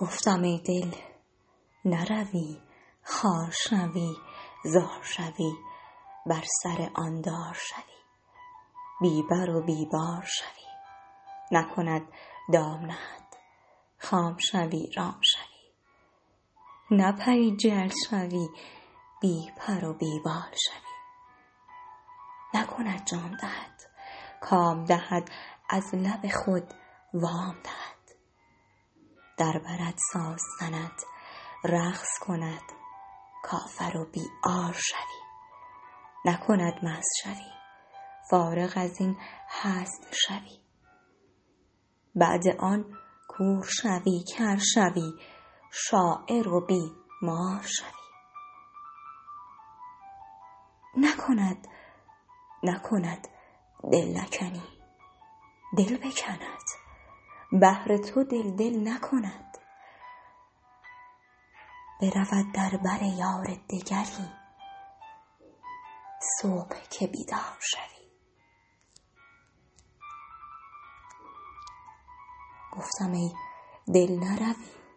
گفتم ای دل نروی، خار شوی، زار شوی، بر سر آن دار شوی، بی بر و بی بار شوی، نکند دام نهد، خام شوی رام شوی، نپری جل شوی، بی پر و بی بال شوی، نکند جام دهد، کام دهد، از لب خود وام دهد، در برد ساز زند، رقص کند، کافر و بی عار شوی، نکند مست شوی، فارغ از این هست شوی، بعد آن کور شوی، کر شوی، شاعر و بی مار شوی، نکند دل نکنی، دل بکند، بهر تو دل دل نکند، برود در بر یار دگری، صبح که بیدار شوی. گفتم ای دل نروی،